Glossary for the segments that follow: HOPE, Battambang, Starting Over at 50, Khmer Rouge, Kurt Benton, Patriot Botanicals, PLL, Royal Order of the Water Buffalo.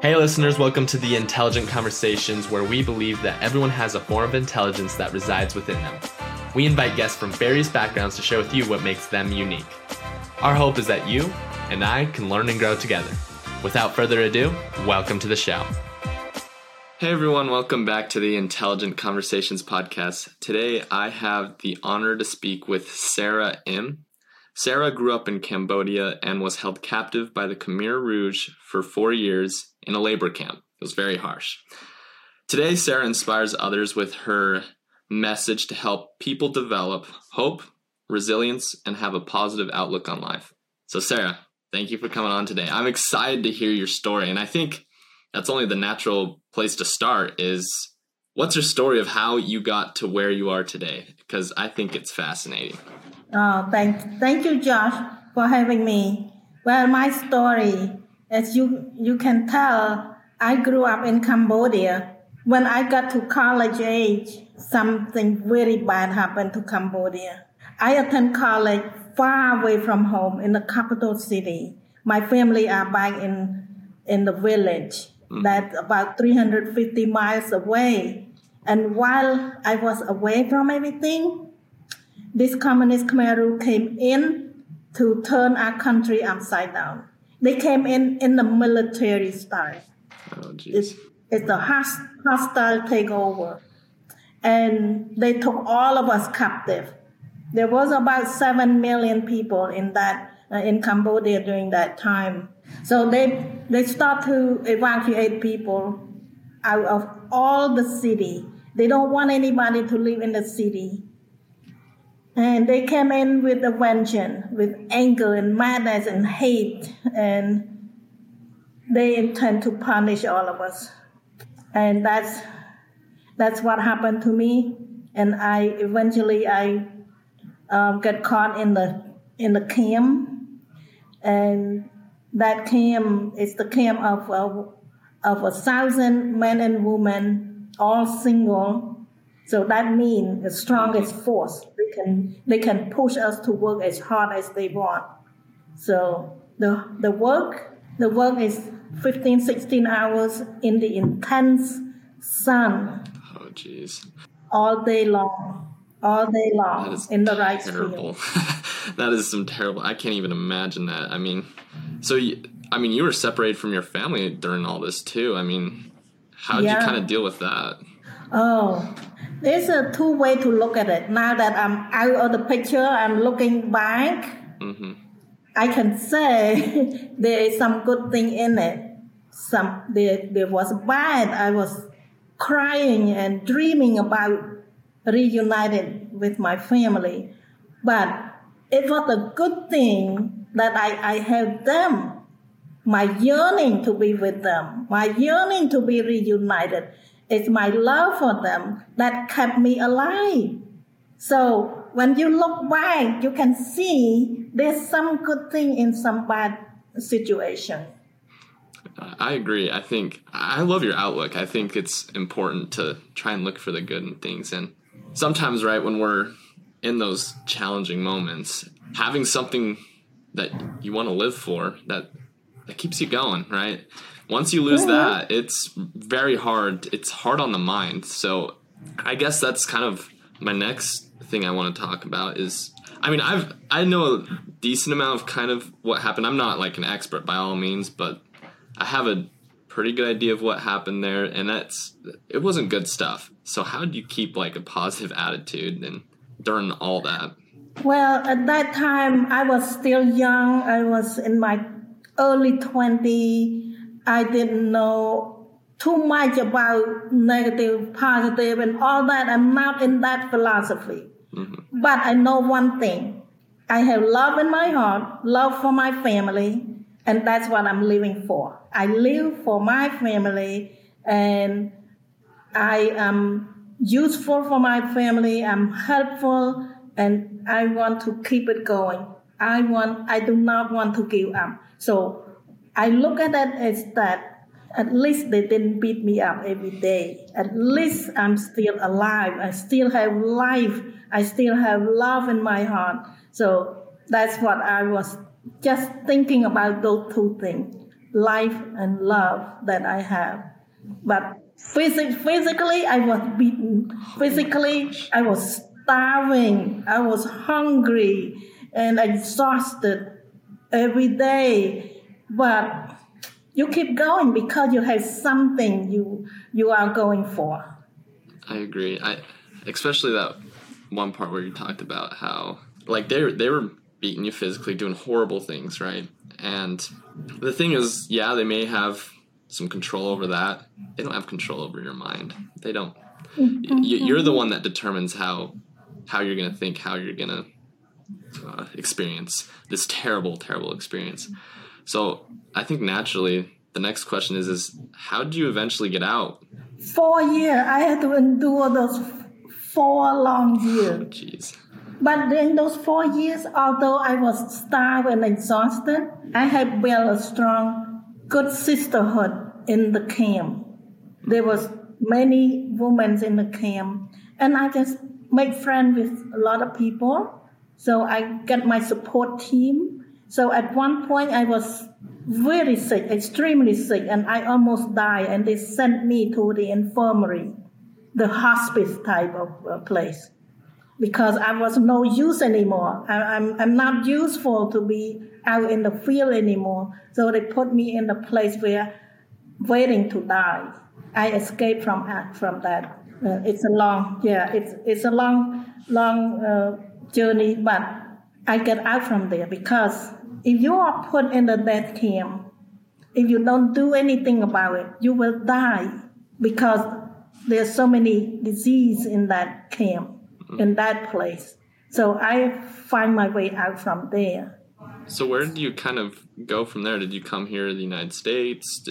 Hey listeners, welcome to the Intelligent Conversations, where we believe that everyone has a form of intelligence that resides within them. We invite guests from various backgrounds to share with you what makes them unique. Our hope is that you and I can learn and grow together. Without further ado, welcome to the show. Hey everyone, welcome back to the Intelligent Conversations podcast. Today I have the honor to speak with Sarah M. Sarah grew up in Cambodia and was held captive by the Khmer Rouge for 4 years in a labor camp. It was very harsh. Today, Sarah inspires others with her message to help people develop hope, resilience, and have a positive outlook on life. So Sarah, thank you for coming on today. I'm excited to hear your story, and I think that's only the natural place to start is, what's your story of how you got to where you are today? Because I think it's fascinating. Thank you, Josh, for having me. Well, my story, as you can tell, I grew up in Cambodia. When I got to college age, something very bad happened to Cambodia. I attend college far away from home in the capital city. My family are back in the village. That's about 350 miles away. And while I was away from everything, this communist Khmer Rouge came in to turn our country upside down. They came in the military style. Oh, it's a hostile takeover. And they took all of us captive. There was about 7 million people in Cambodia during that time. So they start to evacuate people out of all the city. They don't want anybody to live in the city. And they came in with a vengeance, with anger and madness and hate, and they intend to punish all of us. And that's what happened to me. And I eventually got caught in the camp, and that camp is the camp of 1,000 men and women, all single. So that means the strongest force. They can push us to work as hard as they want. So the work is 15, 16 hours in the intense sun. Oh, jeez. All day long. That is in the rice terrible. Field. That is some terrible. I can't even imagine that. I mean, you were separated from your family during all this too. I mean, how did you kind of deal with that? Oh, there's a two way to look at it. Now that I'm out of the picture, I'm looking back. Mm-hmm. I can say there is some good thing in it. There was bad. I was crying and dreaming about reunited with my family. But it was a good thing that I helped them. My yearning to be with them, my yearning to be reunited. It's my love for them that kept me alive. So when you look back, you can see there's some good thing in some bad situation. I agree. I think I love your outlook. I think it's important to try and look for the good in things. And sometimes, right, when we're in those challenging moments, having something that you want to live for, that keeps you going, right? Once you lose that, it's very hard. It's hard on the mind. So I guess that's kind of my next thing I want to talk about is, I know a decent amount of kind of what happened. I'm not like an expert by all means, but I have a pretty good idea of what happened there. And it wasn't good stuff. So how do you keep like a positive attitude and during all that? Well, at that time, I was still young. I was in my early 20s. I didn't know too much about negative, positive, and all that. I'm not in that philosophy. Mm-hmm. But I know one thing. I have love in my heart, love for my family, and that's what I'm living for. I live for my family, and I am useful for my family. I'm helpful, and I want to keep it going. I do not want to give up. So I look at it as that at least they didn't beat me up every day. At least I'm still alive. I still have life. I still have love in my heart. So that's what I was just thinking about, those two things. life and love that I have. But physically, I was beaten. Physically, I was starving. I was hungry and exhausted every day. But you keep going because you have something you are going for. I agree. Especially that one part where you talked about how, like, they were beating you physically, doing horrible things, right? And the thing is, yeah, they may have some control over that. They don't have control over your mind. They don't. You're the one that determines how you're going to think, how you're going to experience this terrible, terrible experience. So I think naturally the next question is how do you eventually get out? 4 years. I had to endure those 4 long years. Jeez. But in those 4 years, although I was starved and exhausted, I had built a strong, good sisterhood in the camp. There was many women in the camp, and I just made friends with a lot of people. So I got my support team. So at one point, I was very sick, extremely sick, and I almost died. And they sent me to the infirmary, the hospice type of place. Because I was no use anymore. I'm not useful to be out in the field anymore. So they put me in a place where waiting to die. I escaped from that. It's a long, it's a long journey, but I get out from there because if you are put in the death camp, if you don't do anything about it, you will die because there's so many disease in that camp. In that place. So I find my way out from there. So where did you kind of go from there? Did you come here to the United States?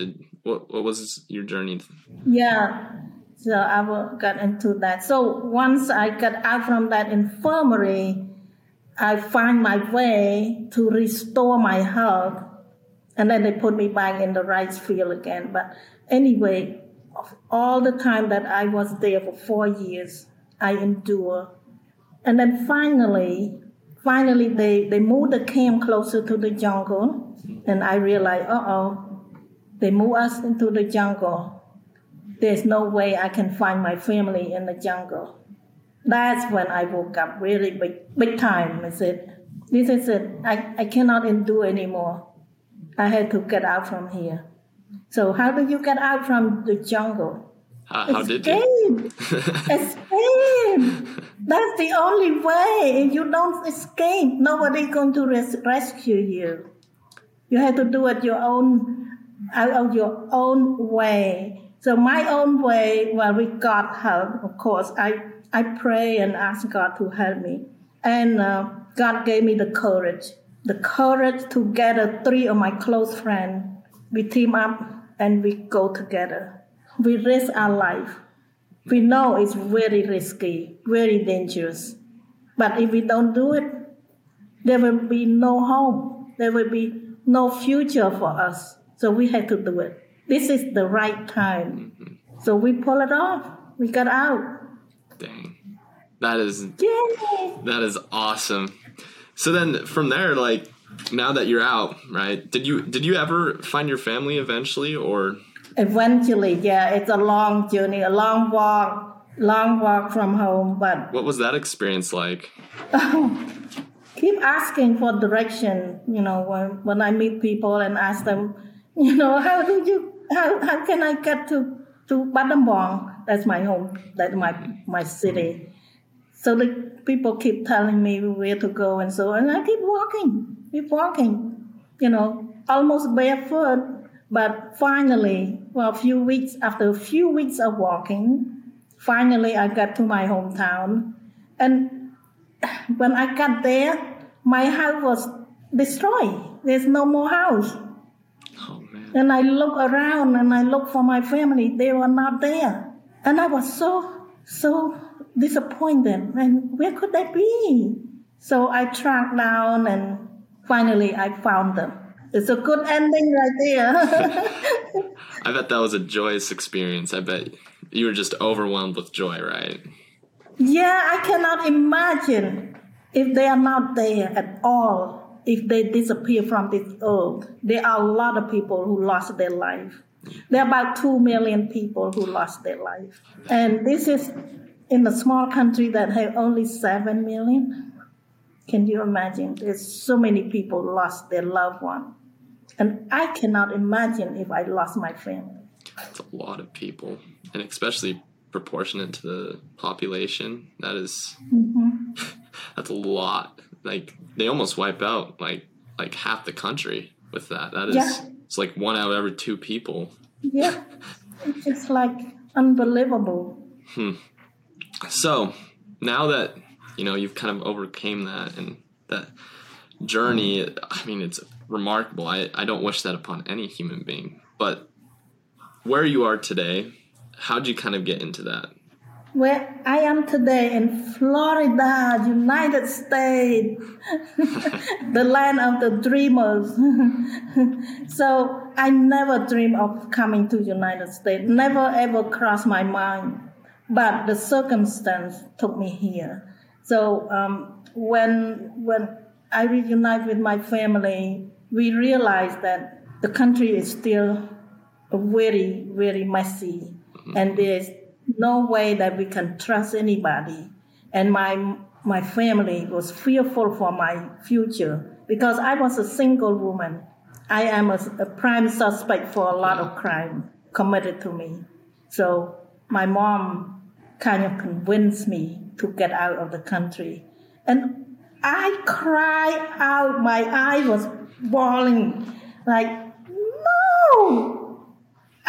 What was your journey? Yeah, so I got into that. So once I got out from that infirmary, I find my way to restore my health. And then they put me back in the rice field again. But anyway, all the time that I was there for 4 years, I endure. And then finally they moved the camp closer to the jungle. And I realized, they move us into the jungle. There's no way I can find my family in the jungle. That's when I woke up really big time. I said, this is it. I cannot endure anymore. I had to get out from here. So how do you get out from the jungle? How did you? Escape! That's the only way. If you don't escape, nobody's going to rescue you. You have to do it your own way. So my own way, well, we got help, of course. I pray and ask God to help me. And God gave me the courage to gather 3 of my close friends. We team up and we go together. We risk our life. We know it's very risky, very dangerous. But if we don't do it, there will be no hope. There will be no future for us. So we have to do it. This is the right time. So we pull it off. We got out. Dang. That is awesome. So then from there, like, now that you're out, right, did you ever find your family eventually or... Eventually, yeah, it's a long journey, a long walk from home. But what was that experience like? Keep asking for direction. You know, when I meet people and ask them, you know, how can I get to Battambang? That's my home. That's my city. So the people keep telling me where to go and so, and I keep walking. You know, almost barefoot. But finally, after a few weeks of walking, finally I got to my hometown. And when I got there, my house was destroyed. There's no more house. Oh, man. And I look around and I look for my family. They were not there. And I was so disappointed. And where could they be? So I tracked down and finally I found them. It's a good ending right there. I bet that was a joyous experience. I bet you were just overwhelmed with joy, right? Yeah, I cannot imagine if they are not there at all. if they disappear from this earth, there are a lot of people who lost their life. There are about 2 million people who lost their life. And this is in a small country that have only 7 million. Can you imagine? There's so many people lost their loved one. And I cannot imagine if I lost my family. That's a lot of people, and especially proportionate to the population. That is, that's a lot. Like, they almost wipe out like half the country with that. That is, it's like 1 out of every 2 people. Yeah, it's like unbelievable. So now that, you know, you've kind of overcame that and that journey, I mean, it's remarkable. I don't wish that upon any human being, but where you are today, how'd you kind of get into that? Well, I am today in Florida, United States, the land of the dreamers. So I never dreamed of coming to United States, never ever crossed my mind. But the circumstance took me here. So when I reunite with my family, we realized that the country is still very, very messy. And there's no way that we can trust anybody. And my family was fearful for my future because I was a single woman. I am a prime suspect for a lot of crime committed to me. So my mom kind of convinced me to get out of the country. And I cried out. My eye was bawling like, no!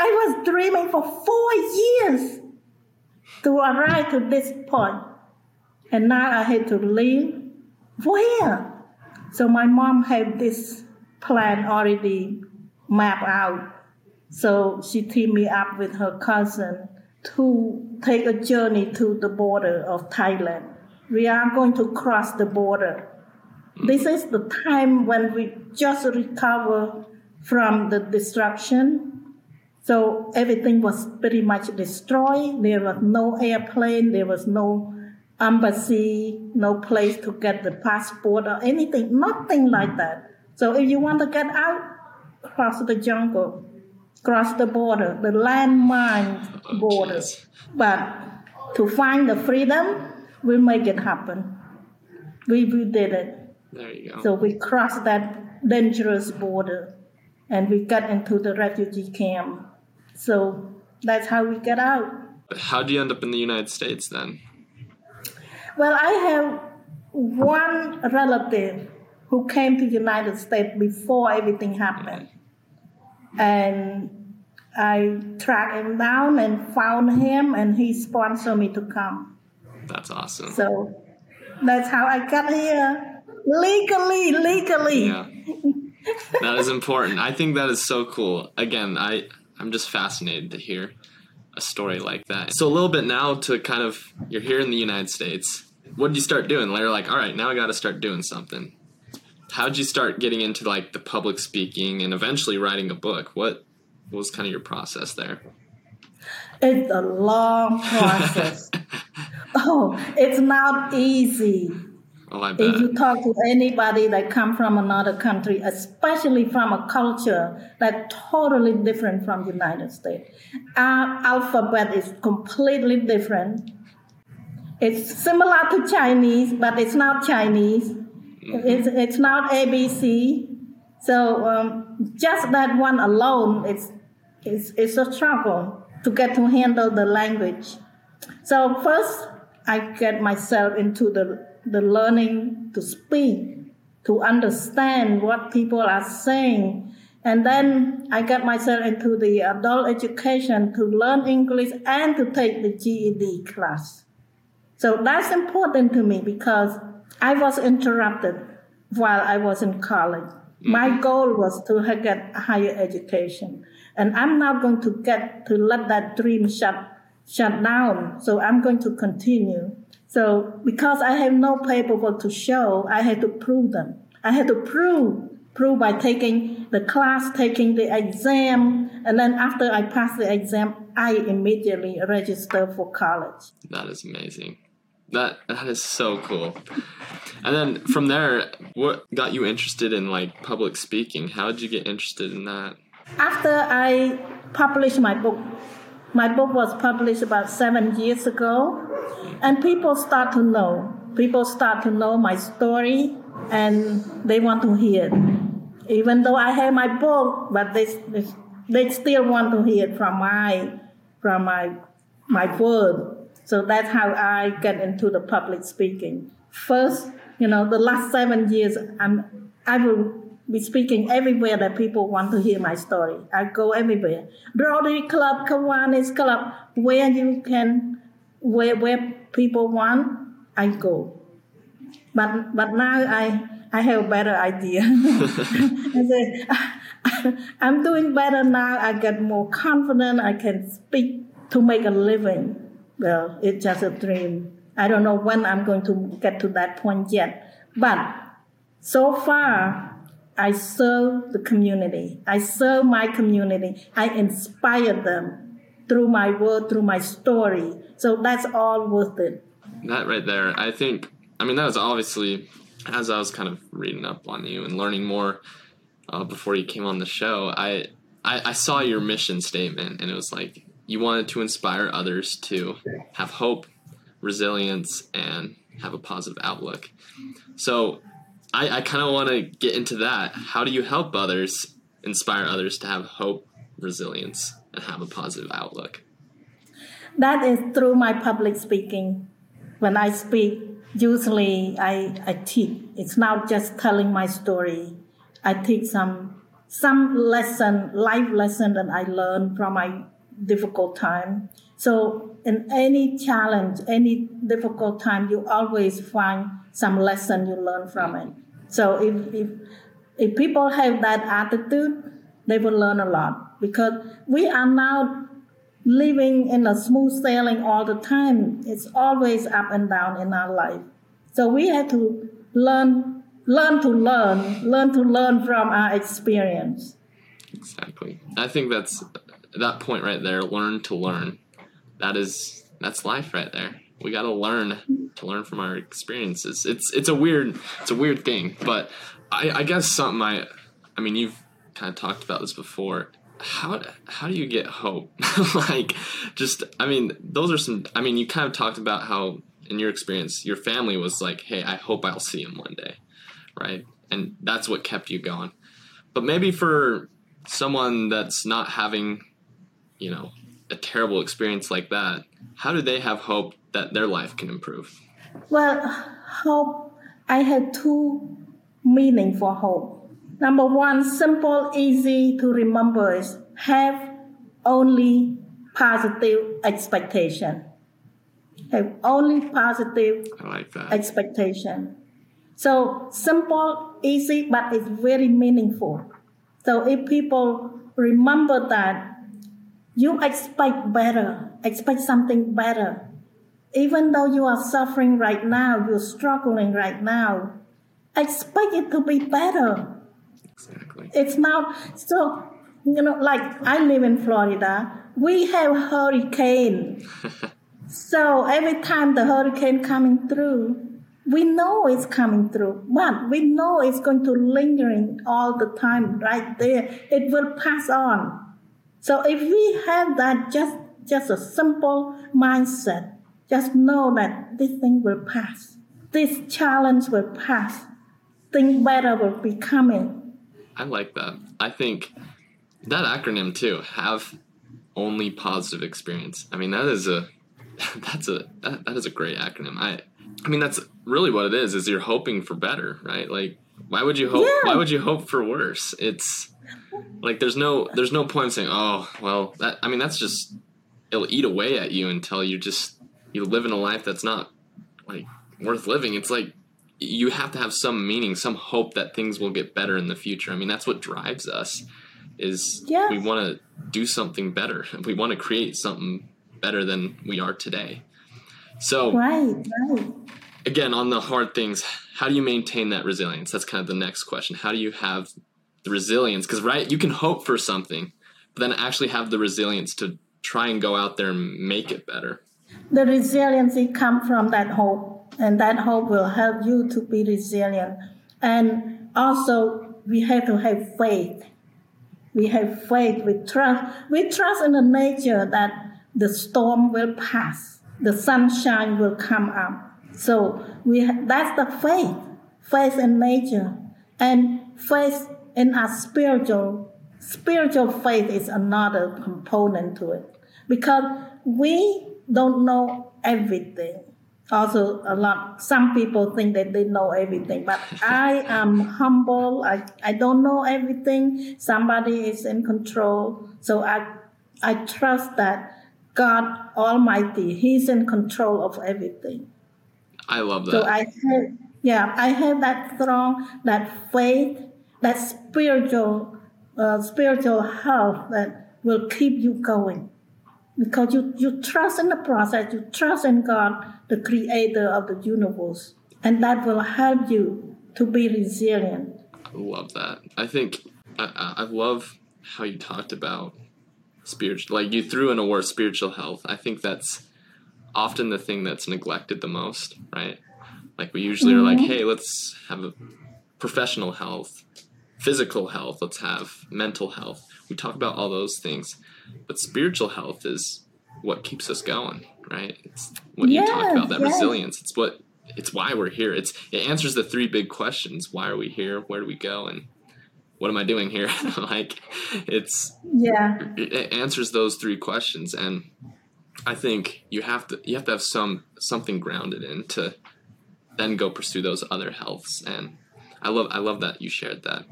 I was dreaming for 4 years to arrive to this point. And now I had to leave. Where? So my mom had this plan already mapped out. So she teamed me up with her cousin to take a journey to the border of Thailand. We are going to cross the border. This is the time when we just recover from the destruction. So everything was pretty much destroyed. There was no airplane. There was no embassy, no place to get the passport or anything, nothing like that. So if you want to get out, cross the jungle, cross the border, the landmine border. But to find the freedom, we make it happen. We did it. There you go. So we crossed that dangerous border and we got into the refugee camp. So that's how we got out. How do you end up in the United States then? Well, I have one relative who came to the United States before everything happened. And I tracked him down and found him, and he sponsored me to come. That's awesome. So that's how I got here, legally. Yeah. That is important. I think that is so cool. Again, I'm just fascinated to hear a story like that. So a little bit now to kind of, you're here in the United States. What did you start doing? Later, like, all right, now I got to start doing something. How did you start getting into like the public speaking and eventually writing a book? What was kind of your process there? It's a long process. It's not easy. Oh, if you talk to anybody that come from another country, especially from a culture that's totally different from the United States, our alphabet is completely different. It's similar to Chinese, but it's not Chinese. It's not ABC. So just that one alone, it's a struggle to get to handle the language. So first, I get myself into the learning to speak, to understand what people are saying. And then I got myself into the adult education to learn English and to take the GED class. So that's important to me because I was interrupted while I was in college. My goal was to get higher education. And I'm not going to let that dream shut down. So I'm going to continue. So because I have no paperwork to show, I had to prove them. I had to prove by taking the class, taking the exam. And then after I passed the exam, I immediately registered for college. That is amazing. That is so cool. And then from there, what got you interested in like public speaking? How did you get interested in that? After I published my book was published about 7 years ago, and people start to know. People start to know my story, and they want to hear it. Even though I have my book, but they still want to hear it from my word. So that's how I get into the public speaking. First, the last 7 years, I will be speaking everywhere that people want to hear my story. I go everywhere. Rotary Club, Kiwanis Club, where people want, I go. But now I have a better idea. I'm doing better now. I get more confident. I can speak to make a living. Well, it's just a dream. I don't know when I'm going to get to that point yet. But so far, I serve the community. I serve my community. I inspire them through my word, through my story. So that's all worth it. That right there, I think, that was obviously, as I was kind of reading up on you and learning more before you came on the show, I saw your mission statement, and it was like, you wanted to inspire others to have hope, resilience, and have a positive outlook. So I kind of want to get into that. How do you help others, inspire others to have hope, resilience, and have a positive outlook? That is through my public speaking. When I speak, usually I teach. It's not just telling my story. I teach some lesson, life lesson that I learned from my difficult time. So in any challenge, any difficult time, you always find some lesson you learn from it. So if people have that attitude, they will learn a lot, because we are now living in a smooth sailing all the time. It's always up and down in our life. So we have to learn to learn from our experience. Exactly. I think that's that point right there. Learn to learn. That's life right there. We got to learn from our experiences. It's a weird thing, but I guess something you've kind of talked about this before. How do you get hope? Those are some. You kind of talked about how in your experience your family was like, "Hey, I hope I'll see him one day," right? And that's what kept you going. But maybe for someone that's not having, a terrible experience like that, how do they have hope that their life can improve? Well, hope. I had two meanings for hope. Number one, simple, easy to remember is have only positive expectation. Have only positive expectation. So simple, easy, but it's very meaningful. So if people remember that, you expect better, expect something better. Even though you are suffering right now, you're struggling right now, expect it to be better. Exactly. It's not, so, like I live in Florida, we have hurricane. So every time the hurricane coming through, we know it's coming through, but we know it's going to lingering all the time right there. It will pass on. So if we have that, just a simple mindset, just know that this thing will pass. This challenge will pass. Think better will be coming. I like that. I think that acronym too, have only positive experience. That is a great acronym. That's really what it is you're hoping for better, right? Like why would you hope for worse? It's like there's no point in saying, "Oh, well, that that's just it'll eat away at you until you live in a life that's not like worth living." It's like you have to have some meaning, some hope that things will get better in the future. That's what drives us is we want to do something better. We want to create something better than we are today. So again, on the hard things, how do you maintain that resilience? That's kind of the next question. How do you have the resilience? Because you can hope for something, but then actually have the resilience to try and go out there and make it better. The resiliency comes from that hope, and that hope will help you to be resilient. And also, we have to have faith. We have faith, we trust. We trust in the nature that the storm will pass, the sunshine will come up. So that's the faith, faith in nature. And faith in our spiritual faith is another component to it. Because we don't know everything. Also, some people think that they know everything, but I am humble. I don't know everything. Somebody is in control. So I trust that God Almighty, He's in control of everything. I love that. So I have that strong, that faith, that spiritual health that will keep you going. Because you trust in the process, you trust in God, the creator of the universe. And that will help you to be resilient. I love that. I think, I love how you talked about spiritual, like you threw in a word, spiritual health. I think that's often the thing that's neglected the most, right? Like we usually are like, hey, let's have a professional health, physical health, let's have mental health. We talk about all those things, but spiritual health is what keeps us going, right? It's what you talked about, that resilience. It's why we're here. It answers the three big questions. Why are we here? Where do we go? And what am I doing here? Like it answers those three questions. And I think you have to have something grounded in to then go pursue those other healths. And I love that you shared that.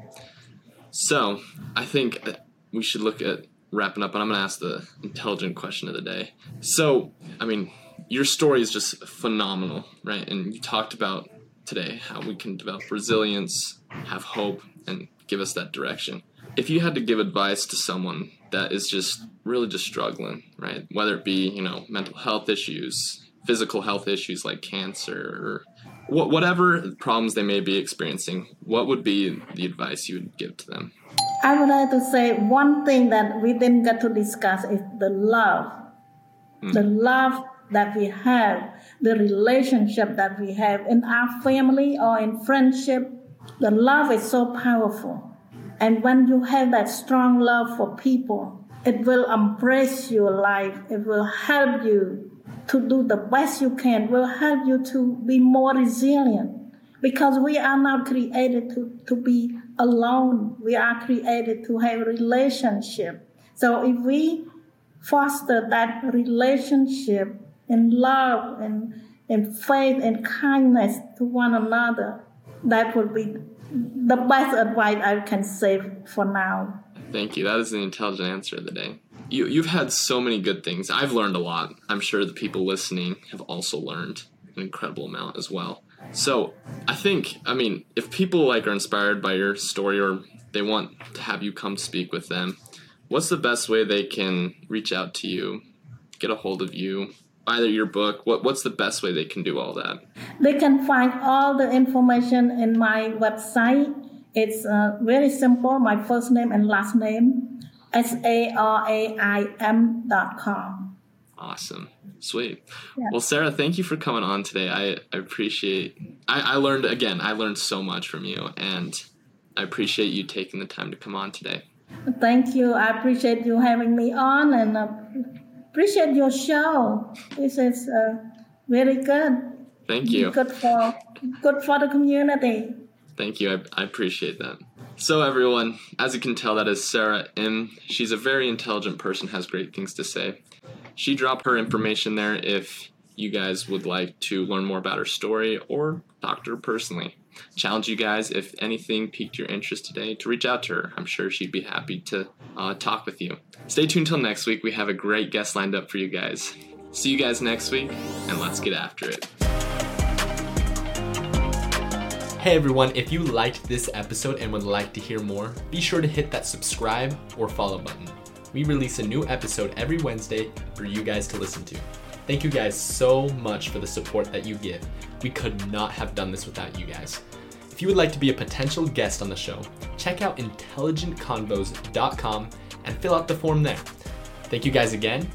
So I think that we should look at wrapping up, and I'm going to ask the intelligent question of the day. So, I mean, your story is just phenomenal, right? And you talked about today how we can develop resilience, have hope, and give us that direction. If you had to give advice to someone that is just really just struggling, right? Whether it be, mental health issues, physical health issues like cancer, or whatever problems they may be experiencing, what would be the advice you would give to them? I would like to say one thing that we didn't get to discuss is the love. Mm. The love that we have, the relationship that we have in our family or in friendship. The love is so powerful. And when you have that strong love for people, it will embrace your life. It will help you to do the best you can. It will help you to be more resilient. Because we are not created to be alone. We are created to have a relationship. So if we foster that relationship in love and in faith and kindness to one another, that would be the best advice I can say for now. Thank you. That is the intelligent answer of the day. You've had so many good things. I've learned a lot. I'm sure the people listening have also learned an incredible amount as well. So I think, if people are inspired by your story or they want to have you come speak with them, what's the best way they can reach out to you, get a hold of you, either your book? What's the best way they can do all that? They can find all the information in my website. It's very simple, my first name and last name, saraim.com. Awesome. Sweet. Yeah. Well, Sarah, thank you for coming on today. I appreciate I learned so much from you, and I appreciate you taking the time to come on today. Thank you. I appreciate you having me on, and appreciate your show. This is very good. Thank you. Good for the community. Thank you. I appreciate that. So everyone, as you can tell, that is Sarah M. She's a very intelligent person, has great things to say. She dropped her information there if you guys would like to learn more about her story or talk to her personally. Challenge you guys, if anything piqued your interest today, to reach out to her. I'm sure she'd be happy to talk with you. Stay tuned till next week. We have a great guest lined up for you guys. See you guys next week, and let's get after it. Hey everyone, if you liked this episode and would like to hear more, be sure to hit that subscribe or follow button. We release a new episode every Wednesday for you guys to listen to. Thank you guys so much for the support that you give. We could not have done this without you guys. If you would like to be a potential guest on the show, check out intelligentconvos.com and fill out the form there. Thank you guys again,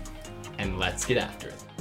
and let's get after it.